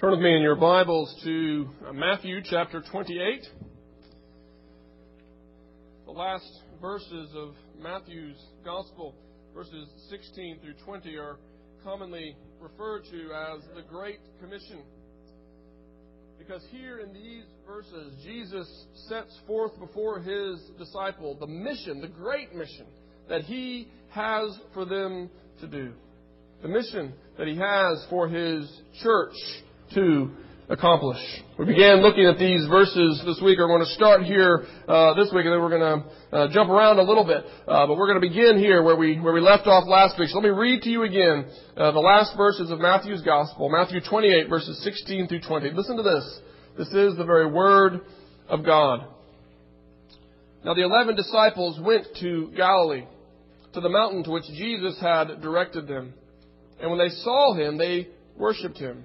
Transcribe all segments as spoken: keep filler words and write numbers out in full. Turn with me in your Bibles to Matthew chapter twenty-eight. The last verses of Matthew's Gospel, verses sixteen through twenty, are commonly referred to as the Great Commission. Because here in these verses, Jesus sets forth before His disciple the mission, the great mission, that He has for them to do. The mission that He has for His church to accomplish. We began looking at these verses this week. We're going to start here uh, this week, and then we're going to uh, jump around a little bit. Uh, but we're going to begin here where we where we left off last week. So let me read to you again uh, the last verses of Matthew's Gospel, Matthew twenty-eight, verses sixteen through twenty. Listen to this. This is the very Word of God. Now the eleven disciples went to Galilee, to the mountain to which Jesus had directed them. And when they saw Him, they worshipped Him.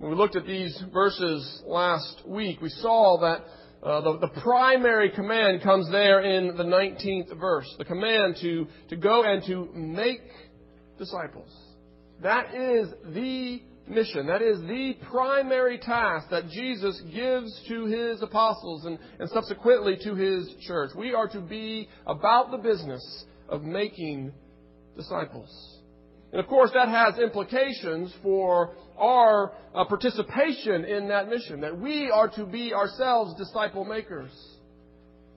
When we looked at these verses last week, we saw that uh, the, the primary command comes there in the nineteenth verse. The command to, to go and to make disciples. That is the mission. That is the primary task that Jesus gives to His apostles and, and subsequently to His church. We are to be about the business of making disciples. And, of course, that has implications for our uh, participation in that mission, that we are to be ourselves disciple makers.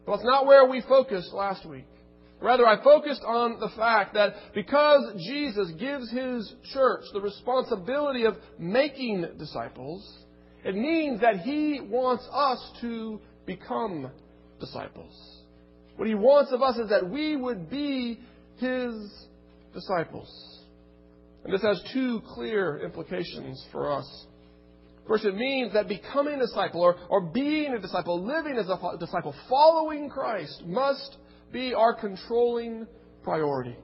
But that's not where we focused last week. Rather, I focused on the fact that because Jesus gives His church the responsibility of making disciples, it means that He wants us to become disciples. What He wants of us is that we would be His disciples. And this has two clear implications for us. First, it means that becoming a disciple or, or being a disciple, living as a disciple, following Christ must be our controlling priority.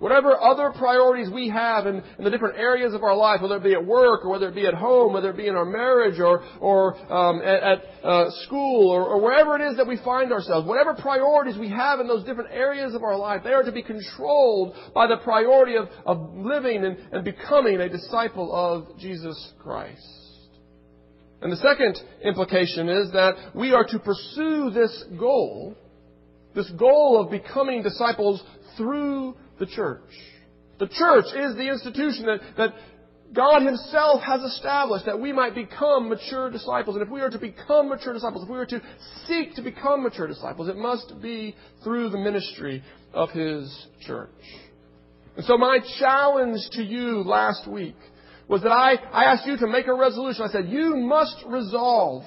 Whatever other priorities we have in, in the different areas of our life, whether it be at work or whether it be at home, whether it be in our marriage or, or um, at, at uh, school or, or wherever it is that we find ourselves, whatever priorities we have in those different areas of our life, they are to be controlled by the priority of, of living and, and becoming a disciple of Jesus Christ. And the second implication is that we are to pursue this goal, this goal of becoming disciples through the church. The church is the institution that, that God Himself has established that we might become mature disciples. And if we are to become mature disciples, if we are to seek to become mature disciples, it must be through the ministry of His church. And so my challenge to you last week was that I, I asked you to make a resolution. I said, you must resolve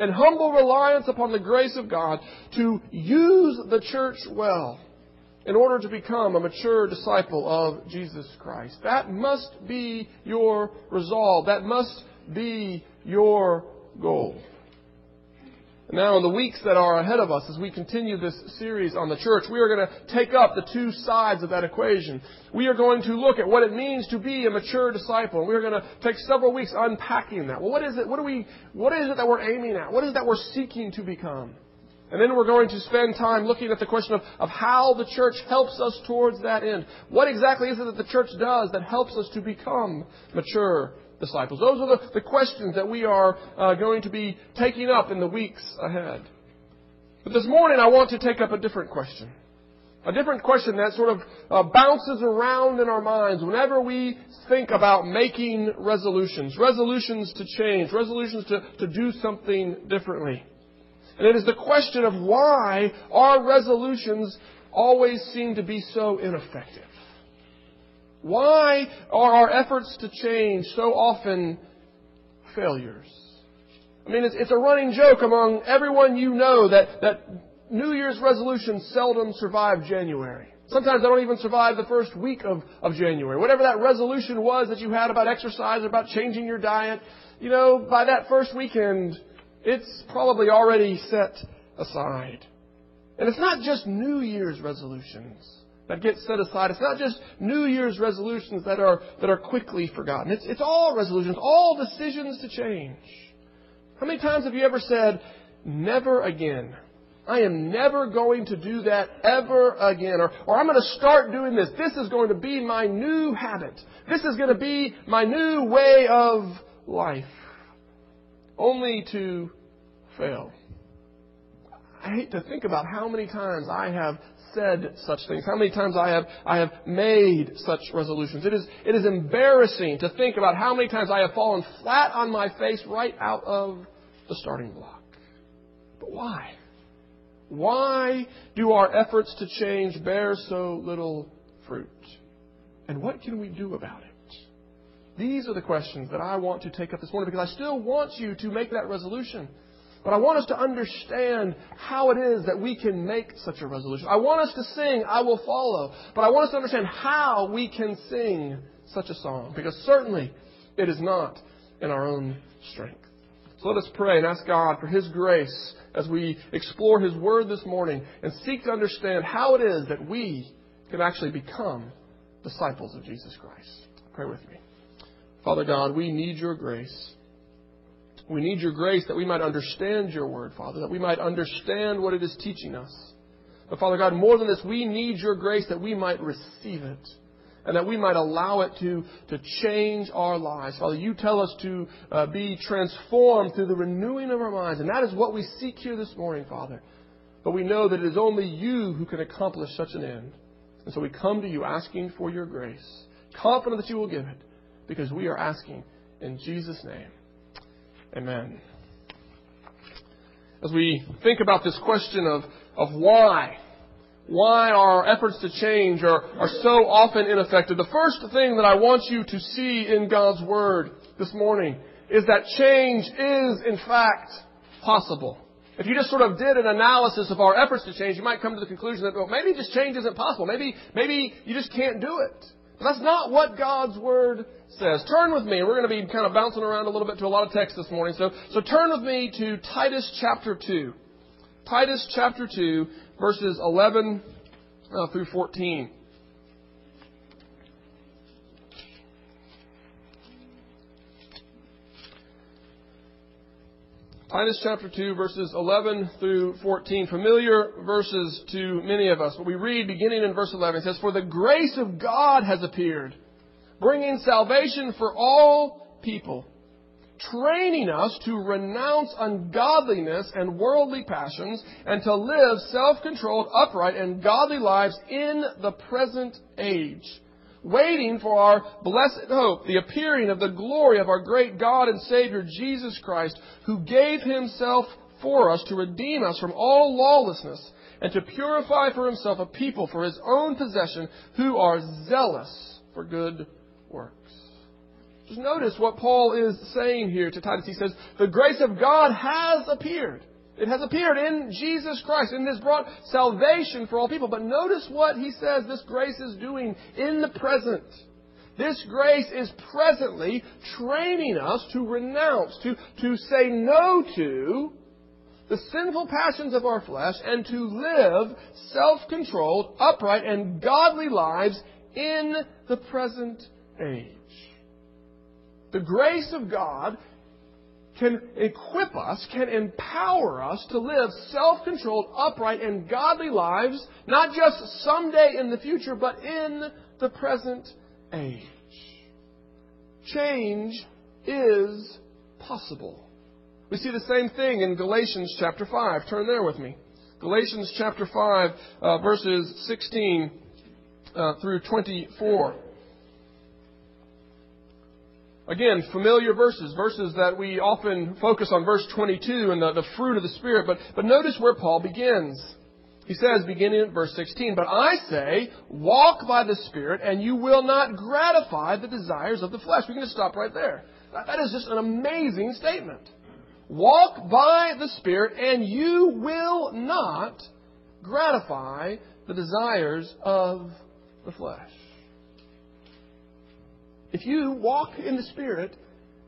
in humble reliance upon the grace of God to use the church well, in order to become a mature disciple of Jesus Christ. That must be your resolve. That must be your goal. And now in the weeks that are ahead of us, as we continue this series on the church, we are going to take up the two sides of that equation. We are going to look at what it means to be a mature disciple. And we are going to take several weeks unpacking that. Well, what is it? What do we, what is it that we're aiming at? What is it that we're seeking to become? And then we're going to spend time looking at the question of, of how the church helps us towards that end. What exactly is it that the church does that helps us to become mature disciples? Those are the, the questions that we are uh, going to be taking up in the weeks ahead. But this morning I want to take up a different question. A different question that sort of uh, bounces around in our minds whenever we think about making resolutions. Resolutions to change. Resolutions to, to do something differently. And it is the question of why our resolutions always seem to be so ineffective. Why are our efforts to change so often failures? I mean, it's, it's a running joke among everyone you know that, that New Year's resolutions seldom survive January. Sometimes they don't even survive the first week of, of January. Whatever that resolution was that you had about exercise, about changing your diet, you know, by that first weekend, It's probably already set aside. And it's not just New Year's resolutions that get set aside. It's not just New Year's resolutions that are that are quickly forgotten. It's, it's all resolutions, all decisions to change. How many times have you ever said, never again? I am never going to do that ever again. Or, or I'm going to start doing this. This is going to be my new habit. This is going to be my new way of life. Only to fail. I hate to think about how many times I have said such things, how many times I have I have made such resolutions. It is it is embarrassing to think about how many times I have fallen flat on my face right out of the starting block. But why? Why do our efforts to change bear so little fruit? And what can we do about it? These are the questions that I want to take up this morning, because I still want you to make that resolution. But I want us to understand how it is that we can make such a resolution. I want us to sing, I Will Follow. But I want us to understand how we can sing such a song, because certainly it is not in our own strength. So let us pray and ask God for His grace as we explore His Word this morning and seek to understand how it is that we can actually become disciples of Jesus Christ. Pray with me. Father God, we need Your grace. We need Your grace that we might understand Your Word, Father, that we might understand what it is teaching us. But Father God, more than this, we need Your grace that we might receive it and that we might allow it to, to change our lives. Father, You tell us to uh, be transformed through the renewing of our minds. And that is what we seek here this morning, Father. But we know that it is only You who can accomplish such an end. And so we come to You asking for Your grace, confident that You will give it, because we are asking in Jesus' name. Amen. As we think about this question of, of why, why our efforts to change are, are so often ineffective, the first thing that I want you to see in God's Word this morning is that change is, in fact, possible. If you just sort of did an analysis of our efforts to change, you might come to the conclusion that, well, maybe just change isn't possible. Maybe, maybe you just can't do it. But that's not what God's Word says. Turn with me. We're going to be kind of bouncing around a little bit to a lot of text this morning. So, so turn with me to Titus chapter two. Titus chapter two, verses eleven uh, through fourteen. Titus chapter two, verses eleven through fourteen. Familiar verses to many of us. But we read beginning in verse eleven. It says, "For the grace of God has appeared, bringing salvation for all people, training us to renounce ungodliness and worldly passions, and to live self-controlled, upright, and godly lives in the present age, waiting for our blessed hope, the appearing of the glory of our great God and Savior, Jesus Christ, who gave Himself for us to redeem us from all lawlessness and to purify for Himself a people for His own possession who are zealous for good works." Just notice what Paul is saying here to Titus. He says, the grace of God has appeared. It has appeared in Jesus Christ and has brought salvation for all people. But notice what he says this grace is doing in the present. This grace is presently training us to renounce, to, to say no to the sinful passions of our flesh and to live self-controlled, upright, and godly lives in the present age. The grace of God can equip us, can empower us to live self-controlled, upright, and godly lives, not just someday in the future, but in the present age. Change is possible. We see the same thing in Galatians chapter five. Turn there with me. Galatians chapter five, uh, verses sixteen uh, through twenty-four. Again, familiar verses, verses that we often focus on, verse twenty-two and the, the fruit of the Spirit. But, but notice where Paul begins. He says, beginning at verse sixteen, "But I say, walk by the Spirit, and you will not gratify the desires of the flesh." We can just stop right there. That, that is just an amazing statement. Walk by the Spirit, and you will not gratify the desires of the flesh. If you walk in the Spirit,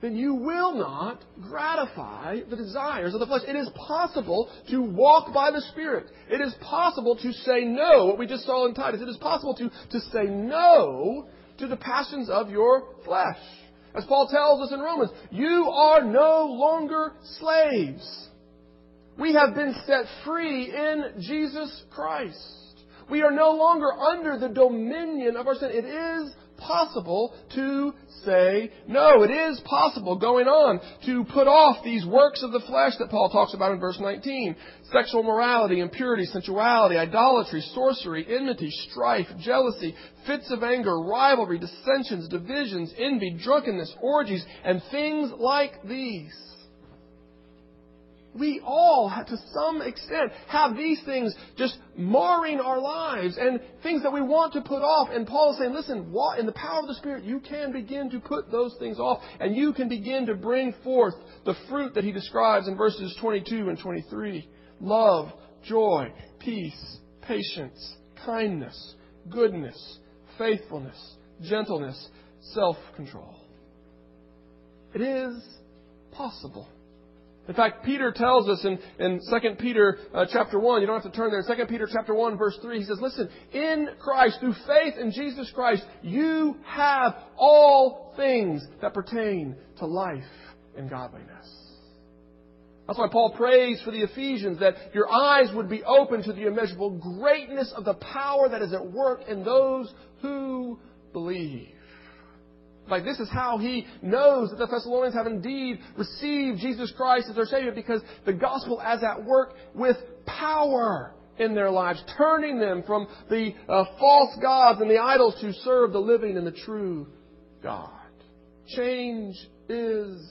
then you will not gratify the desires of the flesh. It is possible to walk by the Spirit. It is possible to say no, what we just saw in Titus. It is possible to, to say no to the passions of your flesh. As Paul tells us in Romans, you are no longer slaves. We have been set free in Jesus Christ. We are no longer under the dominion of our sin. It is possible to say no. It is possible, going on, to put off these works of the flesh that Paul talks about in verse nineteen. Sexual morality, impurity, sensuality, idolatry, sorcery, enmity, strife, jealousy, fits of anger, rivalry, dissensions, divisions, envy, drunkenness, orgies, and things like these. We all, to some extent, have these things just marring our lives and things that we want to put off. And Paul is saying, listen, in the power of the Spirit, you can begin to put those things off and you can begin to bring forth the fruit that he describes in verses twenty-two and twenty-three. Love, joy, peace, patience, kindness, goodness, faithfulness, gentleness, self-control. It is possible. In fact, Peter tells us in, in Second Peter uh, chapter one, you don't have to turn there, Second Peter chapter one, verse three, he says, listen, in Christ, through faith in Jesus Christ, you have all things that pertain to life and godliness. That's why Paul prays for the Ephesians, that your eyes would be open to the immeasurable greatness of the power that is at work in those who believe. Like, this is how he knows that the Thessalonians have indeed received Jesus Christ as their Savior, because the gospel is at work with power in their lives, turning them from the uh, false gods and the idols to serve the living and the true God. Change is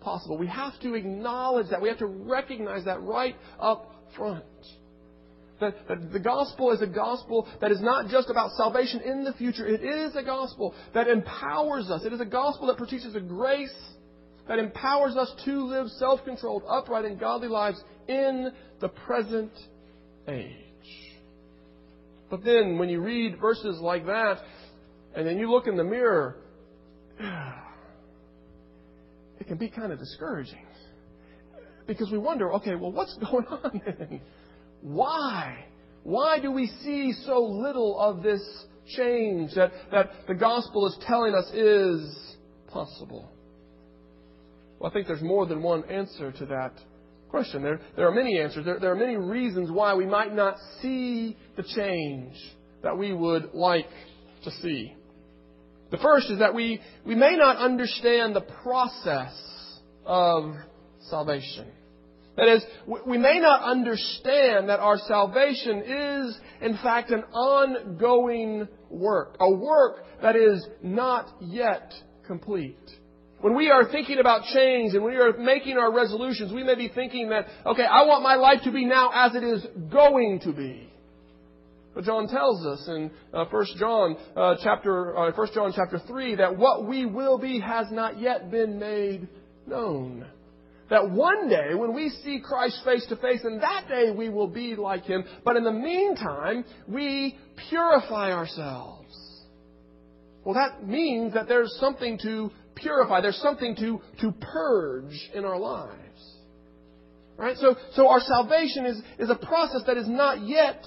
possible. We have to acknowledge that. We have to recognize that right up front. That the gospel is a gospel that is not just about salvation in the future. It is a gospel that empowers us. It is a gospel that teaches a grace that empowers us to live self-controlled, upright, and godly lives in the present age. But then when you read verses like that, and then you look in the mirror, it can be kind of discouraging. Because we wonder, okay, well, what's going on then? Why? Why do we see so little of this change that, that the gospel is telling us is possible? Well, I think there's more than one answer to that question. There, there are many answers. There, there are many reasons why we might not see the change that we would like to see. The first is that we, we may not understand the process of salvation. That is, we may not understand that our salvation is, in fact, an ongoing work, a work that is not yet complete. When we are thinking about change and we are making our resolutions, we may be thinking that, okay, I want my life to be now as it is going to be. But John tells us in uh, First John, uh, chapter, uh, First John chapter three that what we will be has not yet been made known. That one day when we see Christ face to face, and that day we will be like Him. But in the meantime, we purify ourselves. Well, that means that there's something to purify. There's something to, to purge in our lives. Right? So, so our salvation is, is a process that is not yet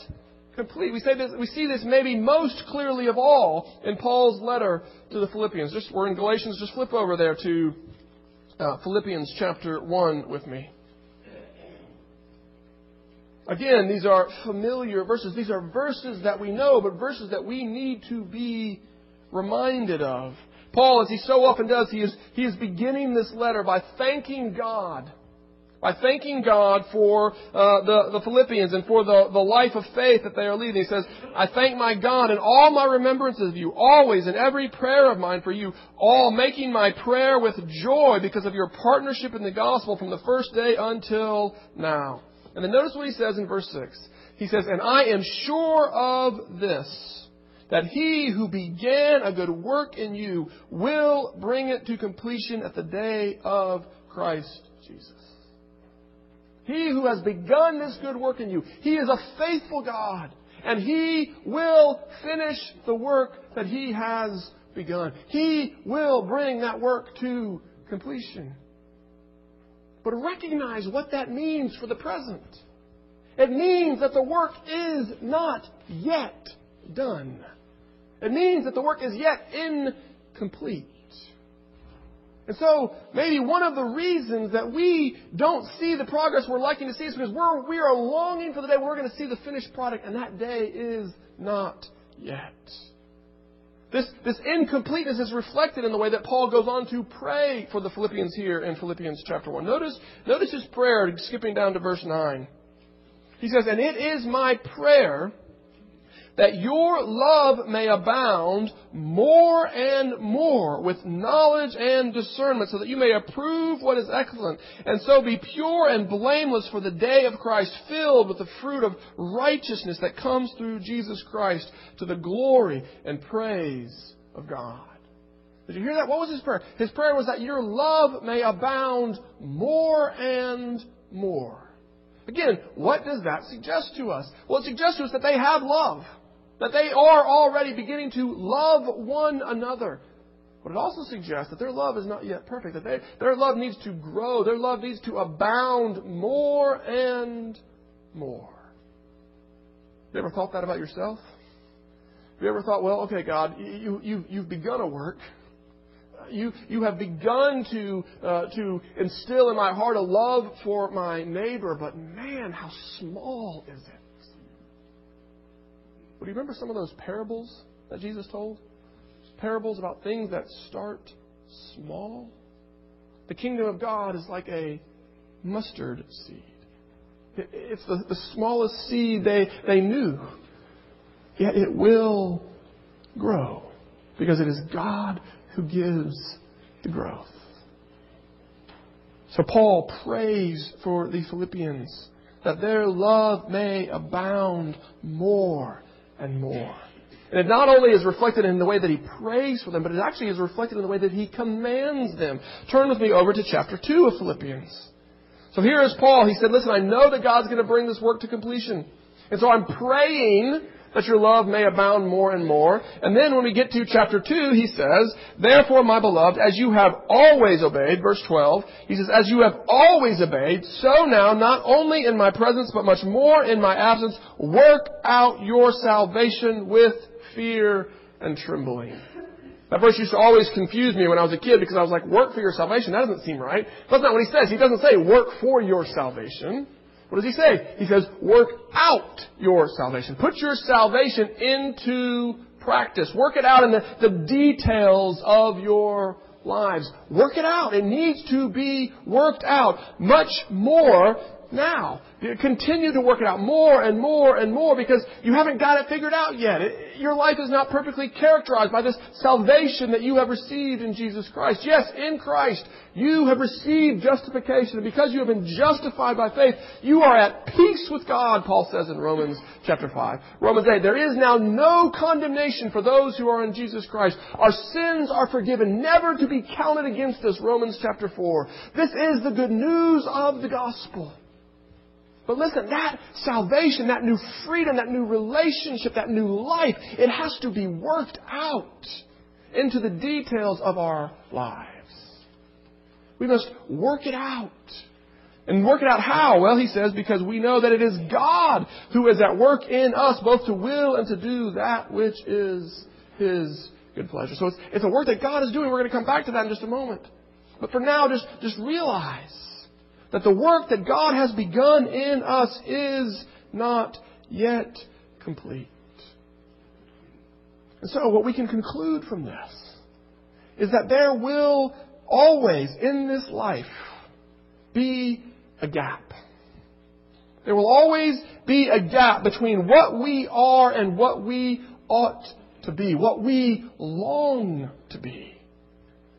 complete. We say this, we see this maybe most clearly of all in Paul's letter to the Philippians. Just, we're in Galatians. Just flip over there to Uh, Philippians chapter one with me. Again, these are familiar verses. These are verses that we know, but verses that we need to be reminded of. Paul, as he so often does, he is, he is beginning this letter by thanking God. By thanking God for uh, the, the Philippians and for the, the life of faith that they are leading. He says, I thank my God in all my remembrances of you, always in every prayer of mine for you, all making my prayer with joy because of your partnership in the gospel from the first day until now. And then notice what he says in verse six. He says, and I am sure of this, that he who began a good work in you will bring it to completion at the day of Christ Jesus. He who has begun this good work in you, He is a faithful God, and He will finish the work that He has begun. He will bring that work to completion. But recognize what that means for the present. It means that the work is not yet done. It means that the work is yet incomplete. And so maybe one of the reasons that we don't see the progress we're liking to see is because we're, we are longing for the day we're going to see the finished product, and that day is not yet. This, this incompleteness is reflected in the way that Paul goes on to pray for the Philippians here in Philippians chapter one. Notice, notice his prayer, skipping down to verse nine. He says, "And it is my prayer that your love may abound more and more with knowledge and discernment, so that you may approve what is excellent, and so be pure and blameless for the day of Christ, filled with the fruit of righteousness that comes through Jesus Christ, to the glory and praise of God." Did you hear that? What was his prayer? His prayer was that your love may abound more and more. Again, what does that suggest to us? Well, it suggests to us that they have love, that they are already beginning to love one another. But it also suggests that their love is not yet perfect, that they, their love needs to grow, their love needs to abound more and more. Have you ever thought that about yourself? Have you ever thought, well, okay, God, you, you, you've begun a work. You you have begun to uh, to instill in my heart a love for my neighbor, but man, how small is it? Well, do you remember some of those parables that Jesus told? Parables about things that start small. The kingdom of God is like a mustard seed. It's the, the smallest seed they, they knew. Yet it will grow because it is God who gives the growth. So Paul prays for the Philippians that their love may abound more and more. And it not only is reflected in the way that he prays for them, but it actually is reflected in the way that he commands them. Turn with me over to chapter two of Philippians. So here is Paul. He said, listen, I know that God's going to bring this work to completion. And so I'm praying that your love may abound more and more. And then when we get to chapter two, he says, therefore, my beloved, as you have always obeyed, verse twelve, he says, as you have always obeyed, so now, not only in my presence, but much more in my absence, work out your salvation with fear and trembling. That verse used to always confuse me when I was a kid, because I was like, work for your salvation? That doesn't seem right. That's not what he says. He doesn't say work for your salvation. What does he say? He says, work out your salvation. Put your salvation into practice. Work it out in the, the details of your lives. Work it out. It needs to be worked out much more now. Continue to work it out more and more and more, because you haven't got it figured out yet. It, your life is not perfectly characterized by this salvation that you have received in Jesus Christ. Yes, in Christ, you have received justification. And because you have been justified by faith, you are at peace with God, Paul says in Romans chapter five. Romans eight, there is now no condemnation for those who are in Jesus Christ. Our sins are forgiven, never to be counted against us, Romans chapter four. This is the good news of the gospel. But listen, that salvation, that new freedom, that new relationship, that new life, it has to be worked out into the details of our lives. We must work it out. And work it out how? Well, he says, because we know that it is God who is at work in us, both to will and to do that which is His good pleasure. So it's, it's a work that God is doing. We're going to come back to that in just a moment. But for now, just, just realize that the work that God has begun in us is not yet complete. And so what we can conclude from this is that there will always in this life be a gap. There will always be a gap between what we are and what we ought to be, what we long to be.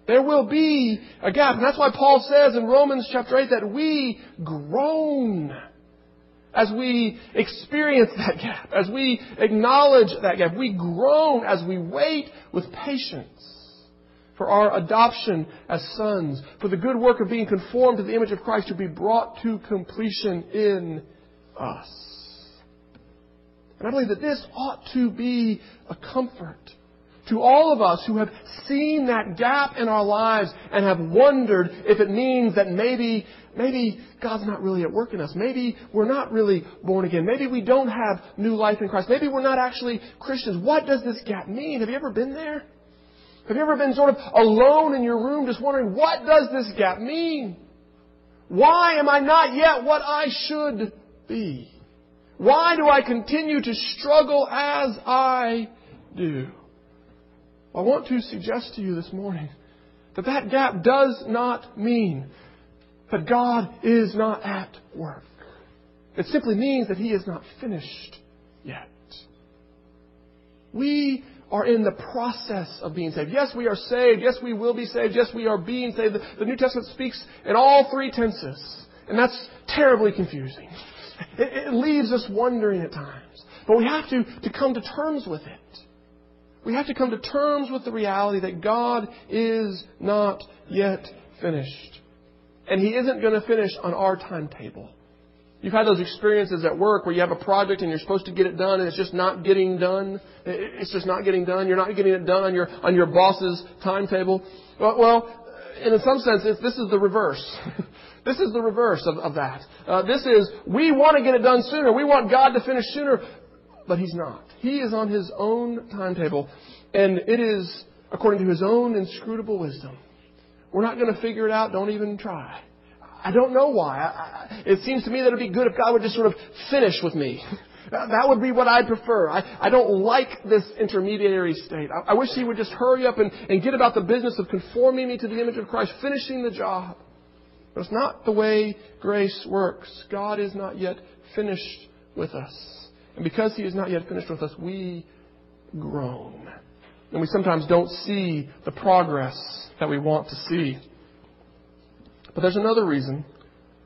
There will be a gap. And that's why Paul says in Romans chapter eight that we groan as we experience that gap, as we acknowledge that gap. We groan as we wait with patience for our adoption as sons, for the good work of being conformed to the image of Christ to be brought to completion in us. And I believe that this ought to be a comfort to all of us who have seen that gap in our lives and have wondered if it means that maybe, maybe God's not really at work in us. Maybe we're not really born again. Maybe we don't have new life in Christ. Maybe we're not actually Christians. What does this gap mean? Have you ever been there? Have you ever been sort of alone in your room just wondering, what does this gap mean? Why am I not yet what I should be? Why do I continue to struggle as I do? I want to suggest to you this morning that that gap does not mean that God is not at work. It simply means that He is not finished yet. We are in the process of being saved. Yes, we are saved. Yes, we will be saved. Yes, we are being saved. The New Testament speaks in all three tenses, and that's terribly confusing. It, it leaves us wondering at times. But we have to, to come to terms with it. We have to come to terms with the reality that God is not yet finished. And He isn't going to finish on our timetable. You've had those experiences at work where you have a project and you're supposed to get it done and it's just not getting done. It's just not getting done. You're not getting it done on your on your boss's timetable. Well, and in some sense, it's, this is the reverse. This is the reverse of, of that. Uh, this is, we want to get it done sooner. We want God to finish sooner. But He's not. He is on His own timetable. And it is according to His own inscrutable wisdom. We're not going to figure it out. Don't even try. I don't know why. I, I, it seems to me that it would be good if God would just sort of finish with me. That would be what I'd prefer. I, I don't like this intermediary state. I, I wish He would just hurry up and, and get about the business of conforming me to the image of Christ, finishing the job. But it's not the way grace works. God is not yet finished with us. And because He is not yet finished with us, we groan. And we sometimes don't see the progress that we want to see. But there's another reason.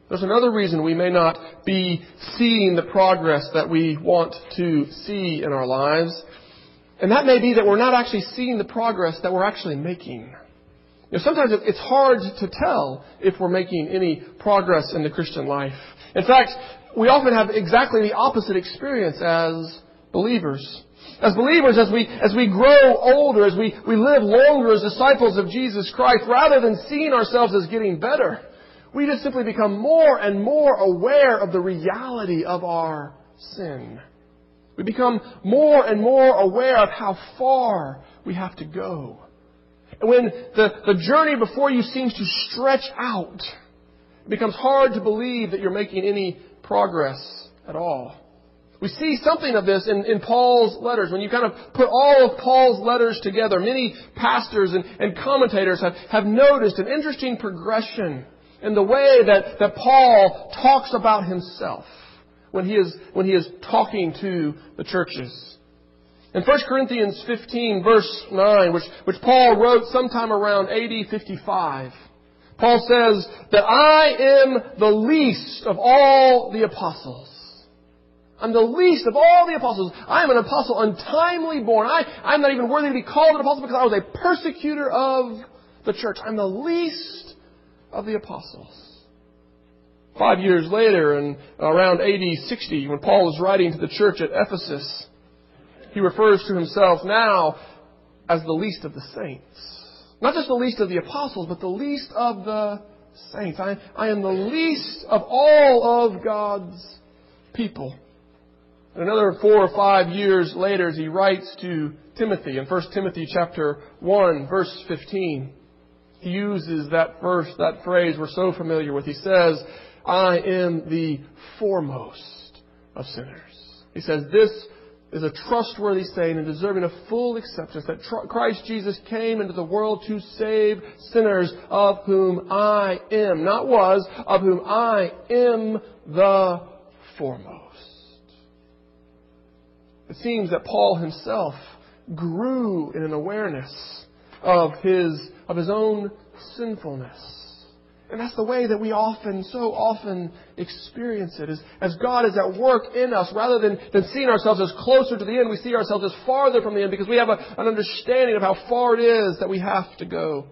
There's another reason we may not be seeing the progress that we want to see in our lives. And that may be that we're not actually seeing the progress that we're actually making. You know, sometimes it's hard to tell if we're making any progress in the Christian life. In fact, we often have exactly the opposite experience as believers. As believers, as we as we grow older, as we, we live longer as disciples of Jesus Christ, rather than seeing ourselves as getting better, we just simply become more and more aware of the reality of our sin. We become more and more aware of how far we have to go. And when the, the journey before you seems to stretch out, it becomes hard to believe that you're making any progress at all. We see something of this in, in Paul's letters. When you kind of put all of Paul's letters together, many pastors and, and commentators have, have noticed an interesting progression in the way that, that Paul talks about himself when he is when he is talking to the churches. In First Corinthians fifteen, verse nine, which, which Paul wrote sometime around A D fifty-five, Paul says that I am the least of all the apostles. I'm the least of all the apostles. I am an apostle untimely born. I, I'm not even worthy to be called an apostle because I was a persecutor of the church. I'm the least of the apostles. Five years later, and around A D sixty, when Paul was writing to the church at Ephesus, he refers to himself now as the least of the saints. Not just the least of the apostles, but the least of the saints. I, I am the least of all of God's people. Another four or five years later, as he writes to Timothy in First Timothy chapter one, verse fifteen, he uses that verse, that phrase we're so familiar with. He says, I am the foremost of sinners. He says, this is a trustworthy saying and deserving of full acceptance that tr- Christ Jesus came into the world to save sinners of whom I am, not was, of whom I am the foremost. It seems that Paul himself grew in an awareness of his of his own sinfulness. And that's the way that we often, so often experience it. Is, as God is at work in us, rather than, than seeing ourselves as closer to the end, we see ourselves as farther from the end because we have a, an understanding of how far it is that we have to go.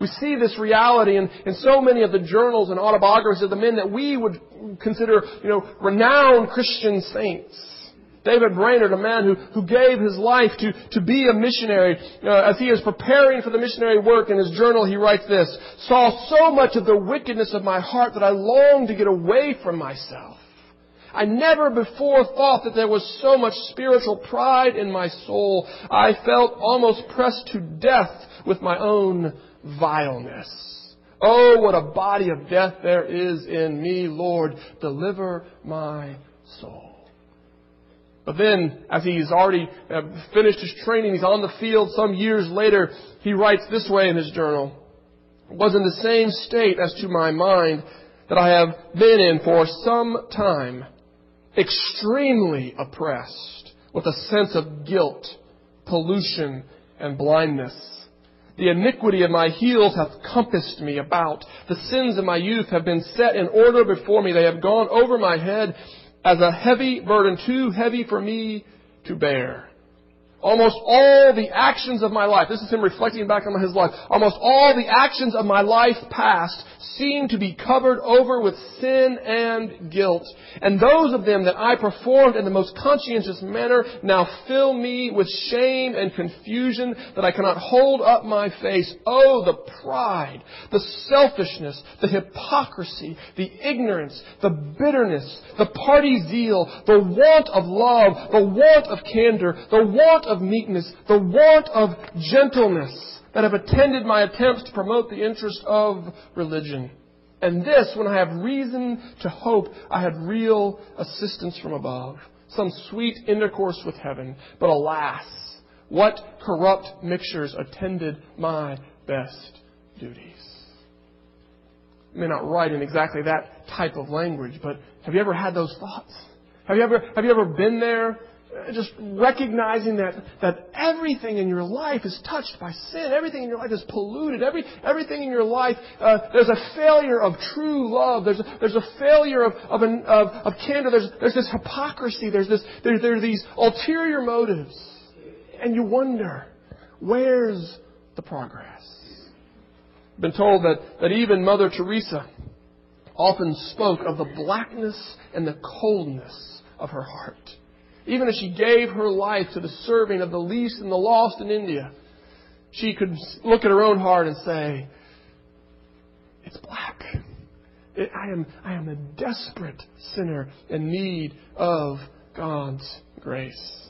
We see this reality in, in so many of the journals and autobiographies of the men that we would consider, you know, renowned Christian saints. David Brainerd, a man who, who gave his life to, to be a missionary. Uh, as he is preparing for the missionary work, in his journal he writes this: "Saw so much of the wickedness of my heart that I longed to get away from myself. I never before thought that there was so much spiritual pride in my soul. I felt almost pressed to death with my own vileness. Oh, what a body of death there is in me, Lord. Deliver my soul." But then, as he's already finished his training, he's on the field some years later, he writes this way in his journal: "It was in the same state as to my mind that I have been in for some time, extremely oppressed with a sense of guilt, pollution, and blindness. The iniquity of my heels hath compassed me about. The sins of my youth have been set in order before me. They have gone over my head as a heavy burden, too heavy for me to bear. Almost all the actions of my life," this is him reflecting back on his life, "almost all the actions of my life past seem to be covered over with sin and guilt. And those of them that I performed in the most conscientious manner now fill me with shame and confusion that I cannot hold up my face. Oh, the pride, the selfishness, the hypocrisy, the ignorance, the bitterness, the party zeal, the want of love, the want of candor, the want of meekness, the want of gentleness that have attended my attempts to promote the interest of religion. And this, when I have reason to hope I had real assistance from above, some sweet intercourse with heaven. But alas, what corrupt mixtures attended my best duties." You may not write in exactly that type of language, but have you ever had those thoughts? Have you ever, have you ever been there? Just recognizing that, that everything in your life is touched by sin. Everything in your life is polluted. Every, everything in your life, uh, there's a failure of true love. There's a, there's a failure of, of, an, of, of candor. There's, there's this hypocrisy. There's this, there, there are these ulterior motives. And you wonder, where's the progress? I've been told that, that even Mother Teresa often spoke of the blackness and the coldness of her heart. Even as she gave her life to the serving of the least and the lost in India, she could look at her own heart and say, "It's black. It, I am, I am a desperate sinner in need of God's grace."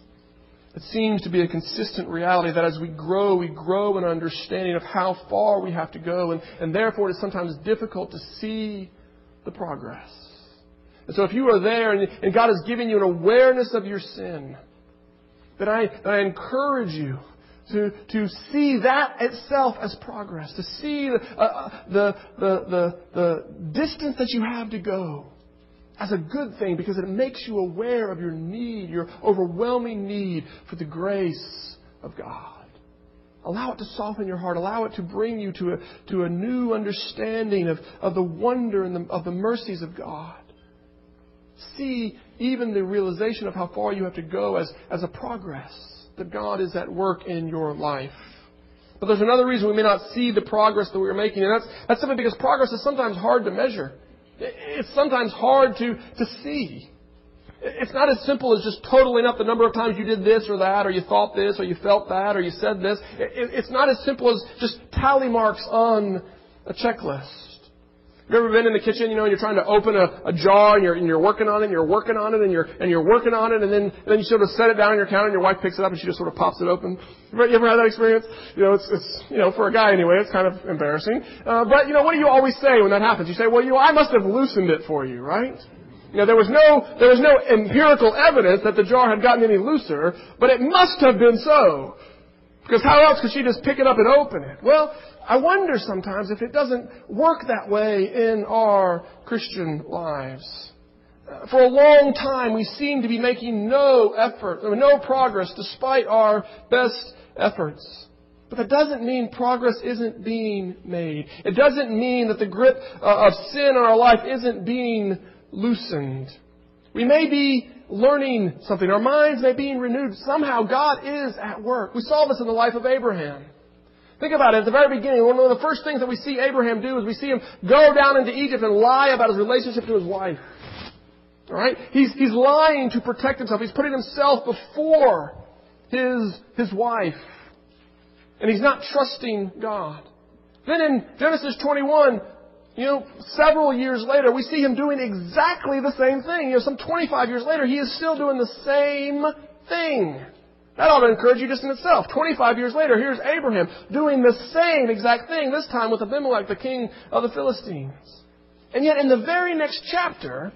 It seems to be a consistent reality that as we grow, we grow in understanding of how far we have to go. And, and therefore, it is sometimes difficult to see the progress. And so if you are there and God has given you an awareness of your sin, then I, then I encourage you to, to see that itself as progress, to see the, uh, the, the, the, the distance that you have to go as a good thing, because it makes you aware of your need, your overwhelming need for the grace of God. Allow it to soften your heart. Allow it to bring you to a, to a new understanding of, of the wonder and the, of the mercies of God. See even the realization of how far you have to go as, as a progress, that God is at work in your life. But there's another reason we may not see the progress that we're making, and that's, that's simply because progress is sometimes hard to measure. It's sometimes hard to, to see. It's not as simple as just totaling up the number of times you did this or that, or you thought this, or you felt that, or you said this. It's not as simple as just tally marks on a checklist. Have you ever been in the kitchen, you know, and you're trying to open a, a jar and you're, and you're working on it and you're working on it and you're, and you're working on it and then, and then you sort of set it down on your counter and your wife picks it up and she just sort of pops it open. You ever had that experience? You know, it's, it's, you know, for a guy anyway, it's kind of embarrassing. Uh, but, you know, what do you always say when that happens? You say, well, you, I must have loosened it for you, right? You know, there was no, there was no empirical evidence that the jar had gotten any looser, but it must have been so. Because how else could she just pick it up and open it? Well, I wonder sometimes if it doesn't work that way in our Christian lives. For a long time, we seem to be making no effort, no progress, despite our best efforts. But that doesn't mean progress isn't being made. It doesn't mean that the grip of sin on our life isn't being loosened. We may be learning something. Our minds may be renewed. Somehow God is at work. We saw this in the life of Abraham. Think about it. At the very beginning, one of the first things that we see Abraham do is we see him go down into Egypt and lie about his relationship to his wife. All right? He's, he's lying to protect himself. He's putting himself before his, his wife. And he's not trusting God. Then in Genesis twenty-one, you know, several years later, we see him doing exactly the same thing. You know, some twenty-five years later, he is still doing the same thing. That ought to encourage you just in itself. twenty-five years later, here's Abraham doing the same exact thing, this time with Abimelech, the king of the Philistines. And yet in the very next chapter,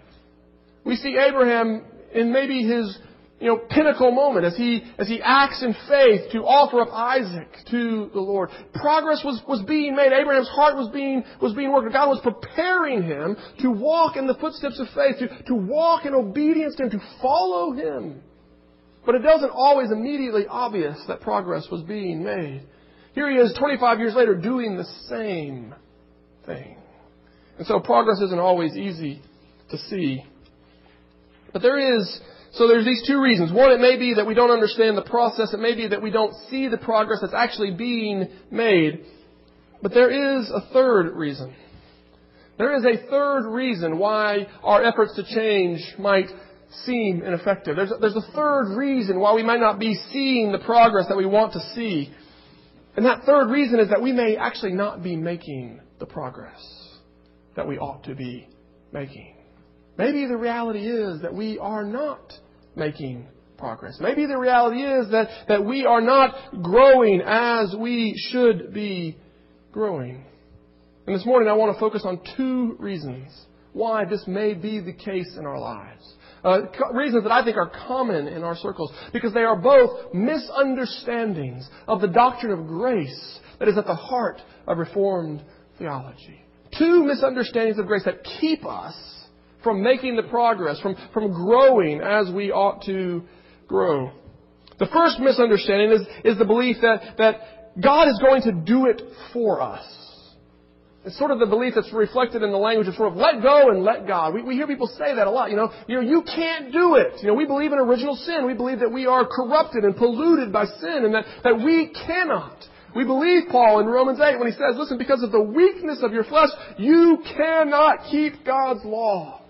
we see Abraham in maybe his, you know, pinnacle moment as he as he acts in faith to offer up Isaac to the Lord. Progress was, was being made. Abraham's heart was being was being worked. God was preparing him to walk in the footsteps of faith, to, to walk in obedience to him, to follow him. But it wasn't always immediately obvious that progress was being made. Here he is twenty-five years later doing the same thing. And so progress isn't always easy to see. But there is, so there's these two reasons. One, it may be that we don't understand the process. It may be that we don't see the progress that's actually being made. But there is a third reason. There is a third reason why our efforts to change might seem ineffective. There's a, there's a third reason why we might not be seeing the progress that we want to see. And that third reason is that we may actually not be making the progress that we ought to be making. Maybe the reality is that we are not making progress. Maybe the reality is that, that we are not growing as we should be growing. And this morning I want to focus on two reasons why this may be the case in our lives. Uh, co- reasons that I think are common in our circles, because they are both misunderstandings of the doctrine of grace that is at the heart of Reformed theology. Two misunderstandings of grace that keep us from making the progress, from, from growing as we ought to grow. The first misunderstanding is, is the belief that, that God is going to do it for us. It's sort of the belief that's reflected in the language of sort of let go and let God. We, we hear people say that a lot. You know, you know, you can't do it. You know, we believe in original sin. We believe that we are corrupted and polluted by sin and that, that we cannot. We believe Paul in Romans eight when he says, listen, because of the weakness of your flesh, you cannot keep God's law.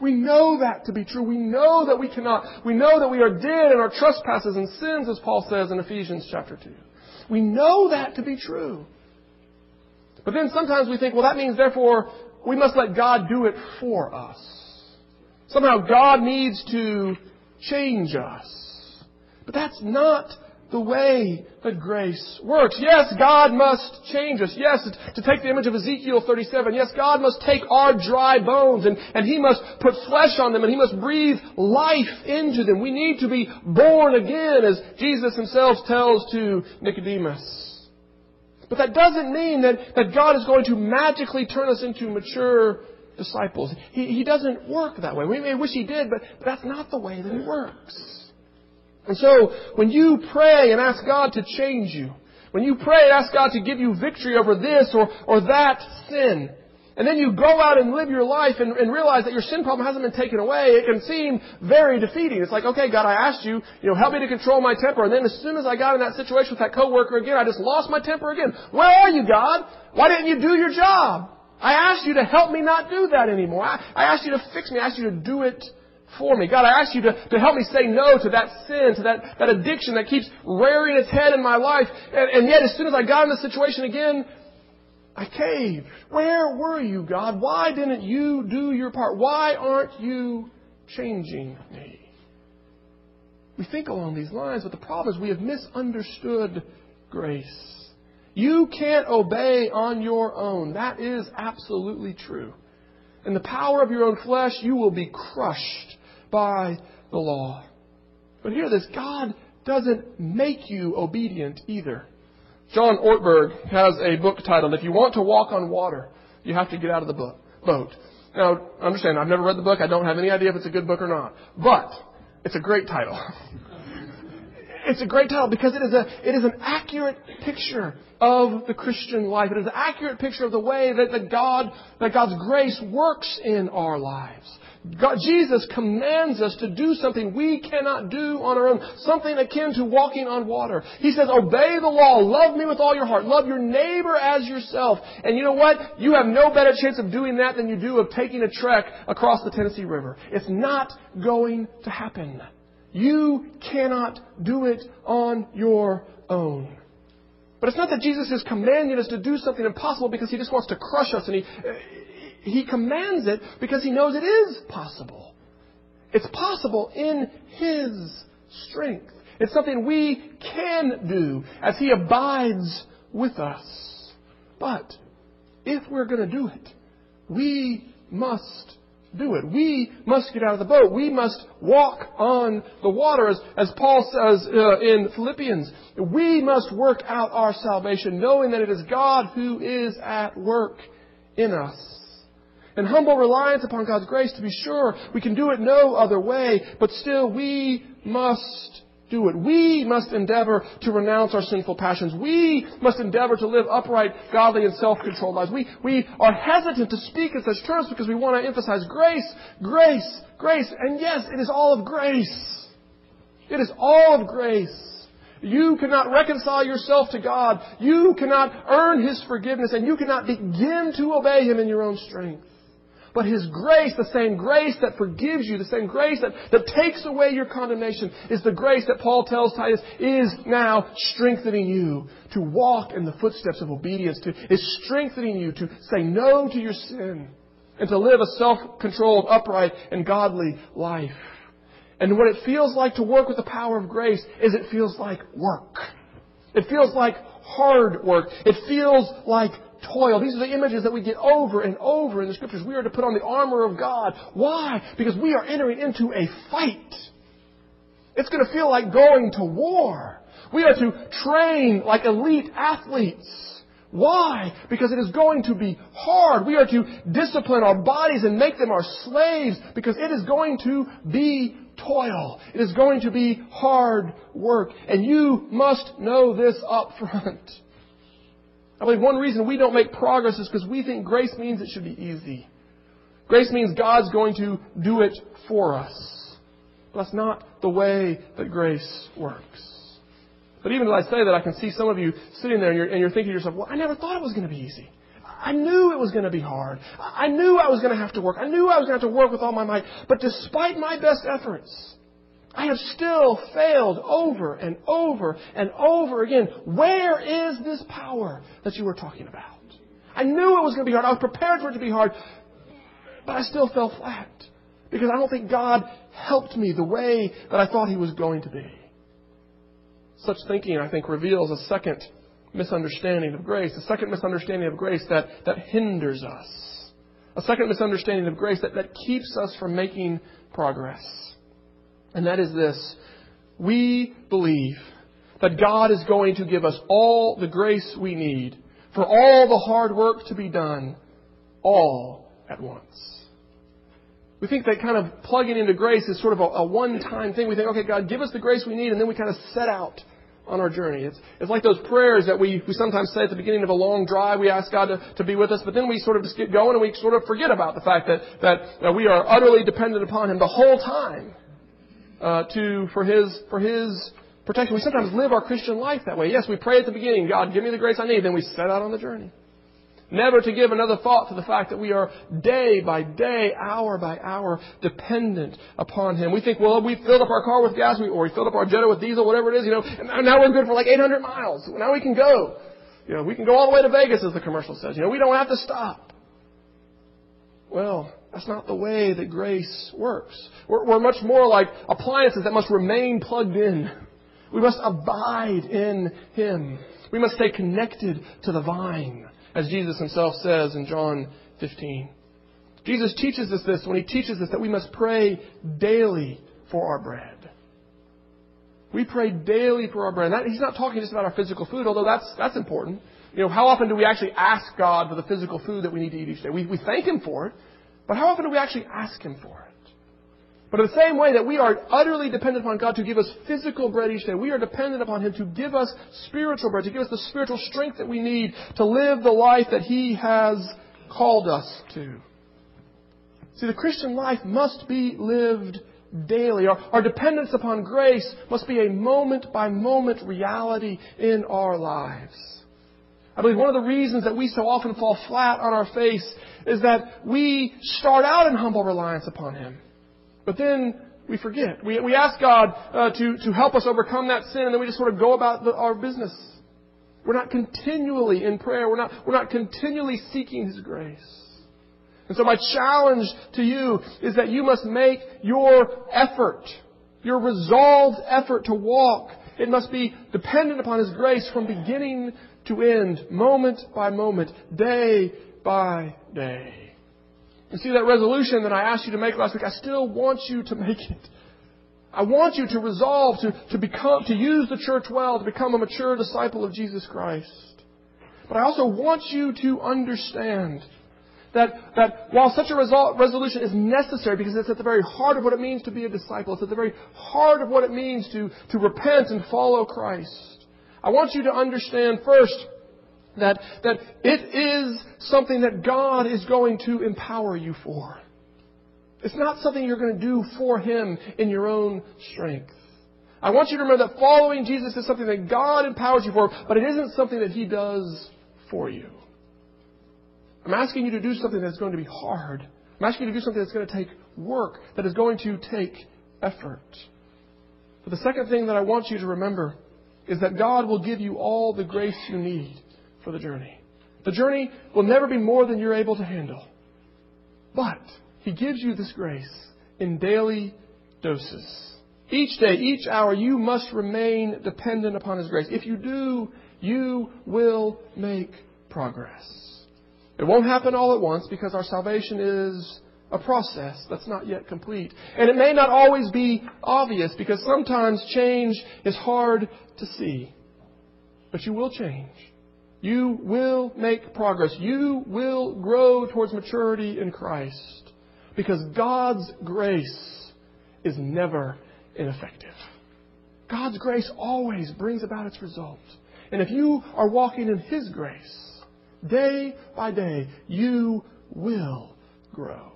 We know that to be true. We know that we cannot. We know that we are dead in our trespasses and sins, as Paul says in Ephesians chapter two. We know that to be true. But then sometimes we think, well, that means, therefore, we must let God do it for us. Somehow God needs to change us. But that's not the way that grace works. Yes, God must change us. Yes, to take the image of Ezekiel thirty-seven. Yes, God must take our dry bones and, and He must put flesh on them and He must breathe life into them. We need to be born again, as Jesus Himself tells to Nicodemus. But that doesn't mean that, that God is going to magically turn us into mature disciples. He, he doesn't work that way. We may wish He did, but, but that's not the way that it works. And so when you pray and ask God to change you, when you pray and ask God to give you victory over this or, or that sin, and then you go out and live your life and, and realize that your sin problem hasn't been taken away, it can seem very defeating. It's like, okay, God, I asked you, you know, help me to control my temper. And then as soon as I got in that situation with that coworker again, I just lost my temper again. Where are you, God? Why didn't you do your job? I asked you to help me not do that anymore. I, I asked you to fix me. I asked you to do it for me. God, I ask you to, to help me say no to that sin, to that, that addiction that keeps rearing its head in my life. And, and yet as soon as I got in the situation again, I caved. Where were you, God? Why didn't you do your part? Why aren't you changing me? We think along these lines, but the problem is we have misunderstood grace. You can't obey on your own. That is absolutely true. In the power of your own flesh, you will be crushed by the law. But hear this, God doesn't make you obedient either. John Ortberg has a book titled, If You Want to Walk on Water, You Have to Get Out of the Bo- Boat. Now, understand, I've never read the book. I don't have any idea if it's a good book or not. But it's a great title. It's a great title because it is, a, it is an accurate picture of the Christian life. It is an accurate picture of the way that, that, God, that God's grace works in our lives. God, Jesus commands us to do something we cannot do on our own. Something akin to walking on water. He says, obey the law. Love me with all your heart. Love your neighbor as yourself. And you know what? You have no better chance of doing that than you do of taking a trek across the Tennessee River. It's not going to happen. You cannot do it on your own. But it's not that Jesus is commanding us to do something impossible because He just wants to crush us. And He... He commands it because He knows it is possible. It's possible in His strength. It's something we can do as He abides with us. But if we're going to do it, we must do it. We must get out of the boat. We must walk on the water, as, as Paul says uh, in Philippians. We must work out our salvation, knowing that it is God who is at work in us. In humble reliance upon God's grace, to be sure, we can do it no other way, but still we must do it. We must endeavor to renounce our sinful passions. We must endeavor to live upright, godly, and self-controlled lives. We, we are hesitant to speak in such terms because we want to emphasize grace, grace, grace. And yes, it is all of grace. It is all of grace. You cannot reconcile yourself to God. You cannot earn His forgiveness, and you cannot begin to obey Him in your own strength. But His grace, the same grace that forgives you, the same grace that, that takes away your condemnation, is the grace that Paul tells Titus is now strengthening you to walk in the footsteps of obedience, to, is strengthening you to say no to your sin and to live a self-controlled, upright, and godly life. And what it feels like to work with the power of grace is it feels like work. It feels like hard work. It feels like toil. These are the images that we get over and over in the Scriptures. We are to put on the armor of God. Why? Because we are entering into a fight. It's going to feel like going to war. We are to train like elite athletes. Why? Because it is going to be hard. We are to discipline our bodies and make them our slaves because it is going to be toil. It is going to be hard work. And you must know this up front. I believe one reason we don't make progress is because we think grace means it should be easy. Grace means God's going to do it for us. But that's not the way that grace works. But even as I say that, I can see some of you sitting there and you're, and you're thinking to yourself, well, I never thought it was going to be easy. I knew it was going to be hard. I knew I was going to have to work. I knew I was going to have to work with all my might. But despite my best efforts, I have still failed over and over and over again. Where is this power that you were talking about? I knew it was going to be hard. I was prepared for it to be hard. But I still fell flat because I don't think God helped me the way that I thought He was going to be. Such thinking, I think, reveals a second misunderstanding of grace, a second misunderstanding of grace that, that hinders us, a second misunderstanding of grace that, that keeps us from making progress. And that is this. We believe that God is going to give us all the grace we need for all the hard work to be done, all at once. We think that kind of plugging into grace is sort of a, a one-time thing. We think, okay, God, give us the grace we need, and then we kind of set out on our journey. It's, it's like those prayers that we, we sometimes say at the beginning of a long drive. We ask God to, to be with us, but then we sort of just get going, and we sort of forget about the fact that, that, that we are utterly dependent upon Him the whole time uh, to for His for His protection. We sometimes live our Christian life that way. Yes, we pray at the beginning, God, give me the grace I need, then we set out on the journey. Never to give another thought to the fact that we are day by day, hour by hour, dependent upon Him. We think, well, we filled up our car with gas, or we filled up our Jetta with diesel, whatever it is, you know, and now we're good for like eight hundred miles. Now we can go. You know, we can go all the way to Vegas, as the commercial says. You know, we don't have to stop. Well, that's not the way that grace works. We're, we're much more like appliances that must remain plugged in. We must abide in Him. We must stay connected to the vine. As Jesus Himself says in John fifteen. Jesus teaches us this when He teaches us that we must pray daily for our bread. We pray daily for our bread. That, he's not talking just about our physical food, although that's that's important. You know, how often do we actually ask God for the physical food that we need to eat each day? We, we thank Him for it, but how often do we actually ask Him for it? But in the same way that we are utterly dependent upon God to give us physical bread each day, we are dependent upon Him to give us spiritual bread, to give us the spiritual strength that we need to live the life that He has called us to. See, the Christian life must be lived daily. Our, our dependence upon grace must be a moment-by-moment reality in our lives. I believe one of the reasons that we so often fall flat on our face is that we start out in humble reliance upon Him. But then we forget. We, we ask God uh, to, to help us overcome that sin, and then we just sort of go about the, our business. We're not continually in prayer. We're not, we're not continually seeking His grace. And so my challenge to you is that you must make your effort, your resolved effort to walk. It must be dependent upon His grace from beginning to end, moment by moment, day by day. And see, that resolution that I asked you to make last week, I still want you to make it. I want you to resolve to, to become, to use the church well, to become a mature disciple of Jesus Christ. But I also want you to understand that, that while such a resol- resolution is necessary, because it's at the very heart of what it means to be a disciple, it's at the very heart of what it means to, to repent and follow Christ, I want you to understand first that, that it is something that God is going to empower you for. It's not something you're going to do for Him in your own strength. I want you to remember that following Jesus is something that God empowers you for, but it isn't something that He does for you. I'm asking you to do something that's going to be hard. I'm asking you to do something that's going to take work, that is going to take effort. But the second thing that I want you to remember is that God will give you all the grace you need for the journey. The journey will never be more than you're able to handle. But He gives you this grace in daily doses. Each day, each hour, you must remain dependent upon His grace. If you do, you will make progress. It won't happen all at once because our salvation is a process that's not yet complete. And it may not always be obvious because sometimes change is hard to see. But you will change. You will make progress. You will grow towards maturity in Christ. Because God's grace is never ineffective. God's grace always brings about its result. And if you are walking in His grace, day by day, you will grow.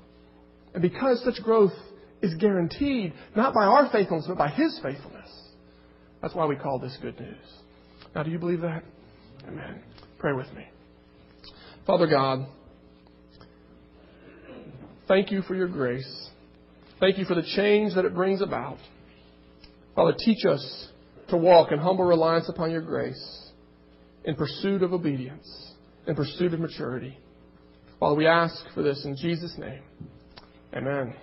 And because such growth is guaranteed, not by our faithfulness, but by His faithfulness, that's why we call this good news. Now, do you believe that? Amen. Pray with me. Father God, thank You for Your grace. Thank You for the change that it brings about. Father, teach us to walk in humble reliance upon Your grace, in pursuit of obedience, in pursuit of maturity. Father, we ask for this in Jesus' name. Amen.